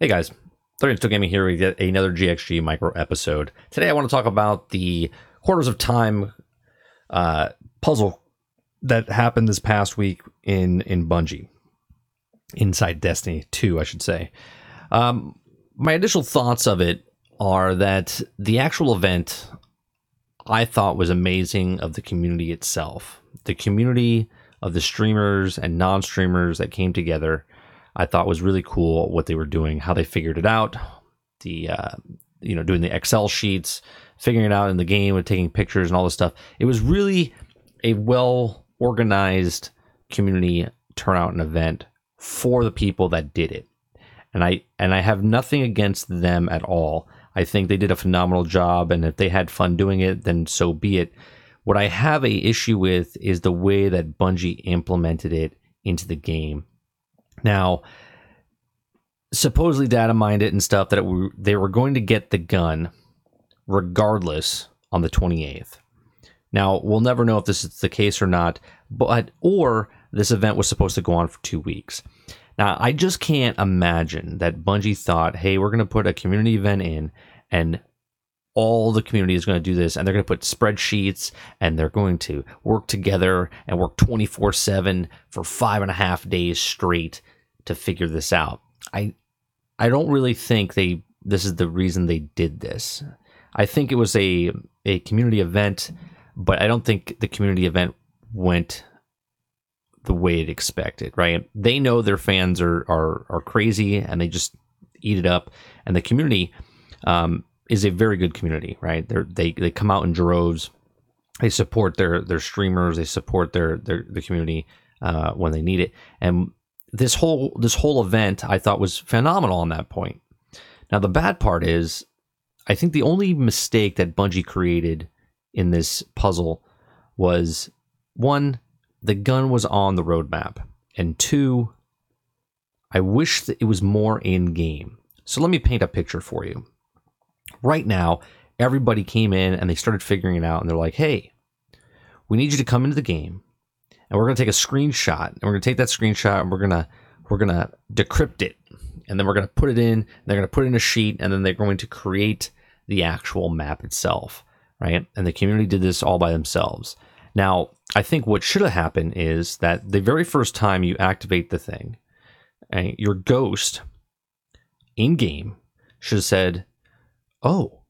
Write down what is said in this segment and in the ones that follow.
Hey guys, 32 Still Gaming here with yet another GXG micro episode. Today I want to talk about the Quarters of Time puzzle that happened this past week in Bungie. Inside Destiny 2, I should say. My initial thoughts of it are that the actual event I thought was amazing of the community itself. The community of the streamers and non-streamers that came together I thought was really cool what they were doing, how they figured it out, the doing the Excel sheets, figuring it out in the game and taking pictures and all this stuff. It was really a well-organized community turnout and event for the people that did it. And I have nothing against them at all. I think they did a phenomenal job, and if they had fun doing it, then so be it. What I have an issue with is the way that Bungie implemented it into the game. Now, supposedly data mined it and stuff that they were going to get the gun regardless on the 28th. Now, we'll never know if this is the case or not, or this event was supposed to go on for 2 weeks. Now, I just can't imagine that Bungie thought, hey, we're going to put a community event in and all the community is going to do this, and they're going to put spreadsheets, and they're going to work together and work 24/7 for 5.5 days straight to figure this out. I don't really think this is the reason they did this. I think it was a community event, but I don't think the community event went the way it expected. Right? They know their fans are crazy, and they just eat it up, and the community. Is a very good community, right? They come out in droves. They support their streamers. They support their community when they need it. And this whole event I thought was phenomenal on that point. Now the bad part is, I think the only mistake that Bungie created in this puzzle was, one, the gun was on the roadmap, and two, I wish that it was more in game. So let me paint a picture for you. Right now, everybody came in and they started figuring it out, and they're like, hey, we need you to come into the game, and we're going to take a screenshot, and we're going to take that screenshot, and we're going to decrypt it, and then we're going to put it in, and they're going to put it in a sheet, and then they're going to create the actual map itself, right? And the community did this all by themselves. Now, I think what should have happened is that the very first time you activate the thing, your ghost in-game should have said, oh,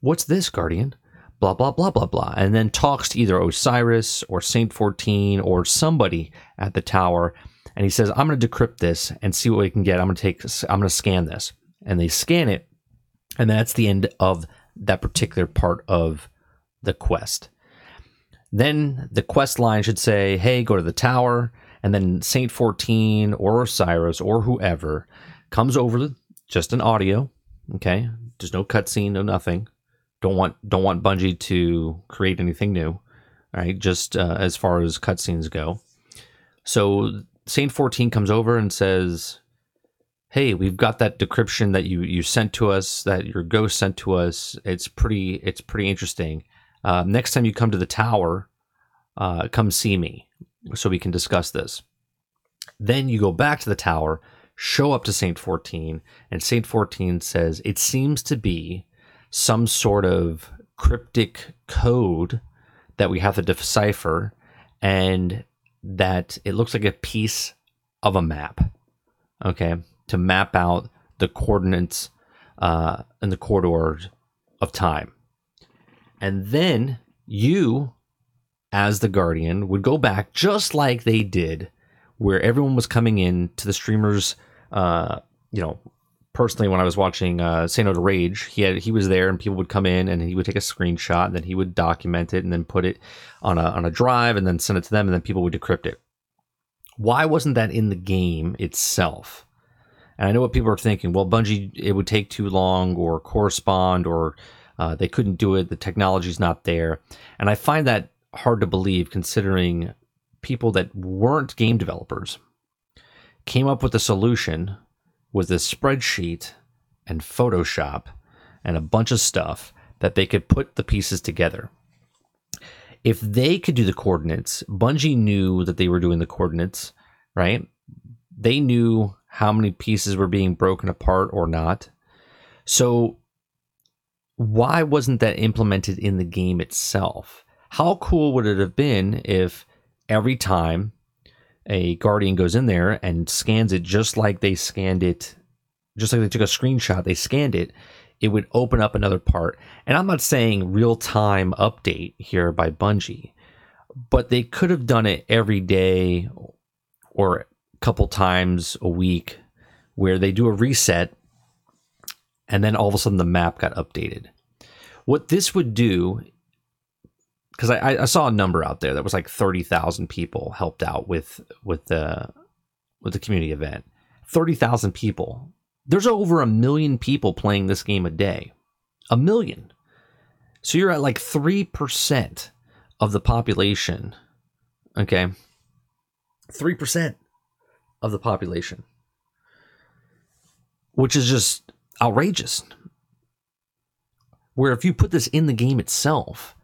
what's this, Guardian? Blah, blah, blah, blah, blah. And then talks to either Osiris or Saint-14 or somebody at the tower. And he says, I'm going to decrypt this and see what we can get. I'm going to scan this. And they scan it. And that's the end of that particular part of the quest. Then the quest line should say, hey, go to the tower. And then Saint-14 or Osiris or whoever comes over, just an audio. Okay, there's no cutscene, no nothing. Don't want Bungie to create anything new, right? Just as far as cutscenes go. So Saint-14 comes over and says, "Hey, we've got that decryption that you sent to us, that your ghost sent to us. It's pretty interesting. Next time you come to the tower, come see me, so we can discuss this." Then you go back to the tower. Show up to Saint-14, and Saint-14 says, it seems to be some sort of cryptic code that we have to decipher, and that it looks like a piece of a map, okay, to map out the coordinates and the corridors of time. And then you, as the Guardian, would go back just like they did, where everyone was coming in to the streamers. Personally, when I was watching Say No to Rage, he was there, and people would come in, and he would take a screenshot, and then he would document it, and then put it on a drive, and then send it to them, and then people would decrypt it. Why wasn't that in the game itself? And I know what people are thinking. Well, Bungie, it would take too long, or correspond, or they couldn't do it. The technology's not there, and I find that hard to believe, considering people that weren't game developers came up with a solution with this spreadsheet and Photoshop and a bunch of stuff that they could put the pieces together. If they could do the coordinates, Bungie knew that they were doing the coordinates, right? They knew how many pieces were being broken apart or not. So why wasn't that implemented in the game itself? How cool would it have been if every time a Guardian goes in there and scans it just like they scanned it, just like they took a screenshot, they scanned it, it would open up another part. And I'm not saying real-time update here by Bungie, but they could have done it every day or a couple times a week where they do a reset and then all of a sudden the map got updated. What this would do, because I saw a number out there that was like 30,000 people helped out with the community event. 30,000 people. There's over 1 million people playing this game a day. 1 million. So you're at like 3% of the population. Okay. 3% of the population. Which is just outrageous. Where if you put this in the game itself,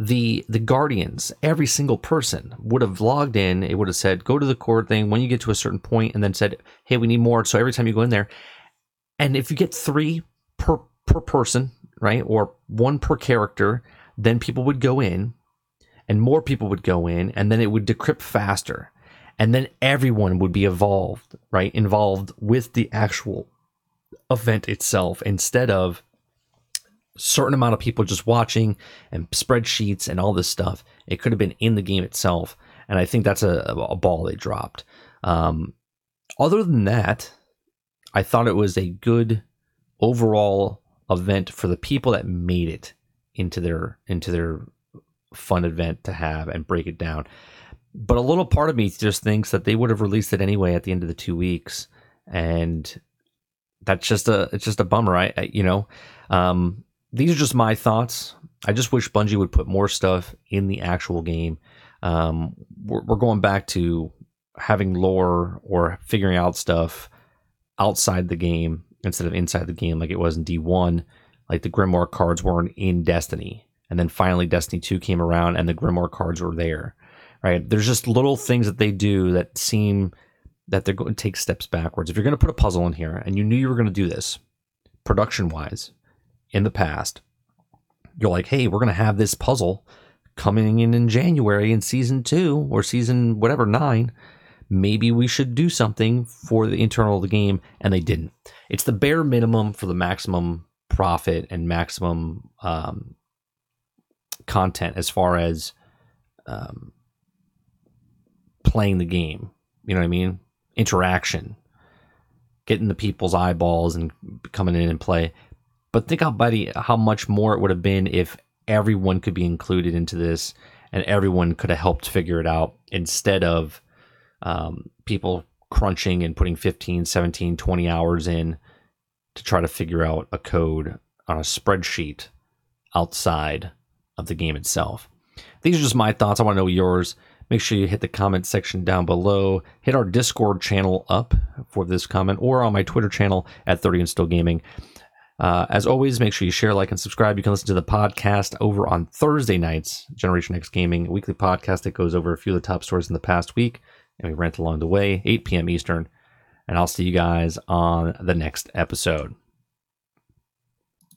the Guardians, every single person would have logged in. It would have said, go to the core thing when you get to a certain point, and then said, hey, we need more. So every time you go in there, and if you get 3 per person, right, or 1 per character, then people would go in and more people would go in, and then it would decrypt faster, and then everyone would be involved, right, involved with the actual event itself, instead of certain amount of people just watching and spreadsheets and all this stuff. It could have been in the game itself, and I think that's a ball they dropped. Other than that, I thought it was a good overall event for the people that made it into their fun event to have and break it down. But a little part of me just thinks that they would have released it anyway at the end of the 2 weeks, and that's just it's just a bummer. These are just my thoughts. I just wish Bungie would put more stuff in the actual game. We're going back to having lore or figuring out stuff outside the game instead of inside the game, like it was in D1, like the Grimoire cards weren't in Destiny. And then finally Destiny 2 came around and the Grimoire cards were there, right? There's just little things that they do that seem that they're going to take steps backwards. If you're going to put a puzzle in here and you knew you were going to do this production-wise in the past, you're like, hey, we're going to have this puzzle coming in January in season 2 or season whatever 9. Maybe we should do something for the internal of the game, and they didn't. It's the bare minimum for the maximum profit and maximum content as far as playing the game. You know what I mean? Interaction, getting the people's eyeballs and coming in and play. But think how much more it would have been if everyone could be included into this and everyone could have helped figure it out, instead of people crunching and putting 15, 17, 20 hours in to try to figure out a code on a spreadsheet outside of the game itself. These are just my thoughts. I want to know yours. Make sure you hit the comment section down below. Hit our Discord channel up for this comment, or on my Twitter channel at 32 Still Gaming. As always, make sure you share, like, and subscribe. You can listen to the podcast over on Thursday nights, Generation X Gaming, a weekly podcast that goes over a few of the top stories in the past week, and we rant along the way, 8 p.m. Eastern. And I'll see you guys on the next episode.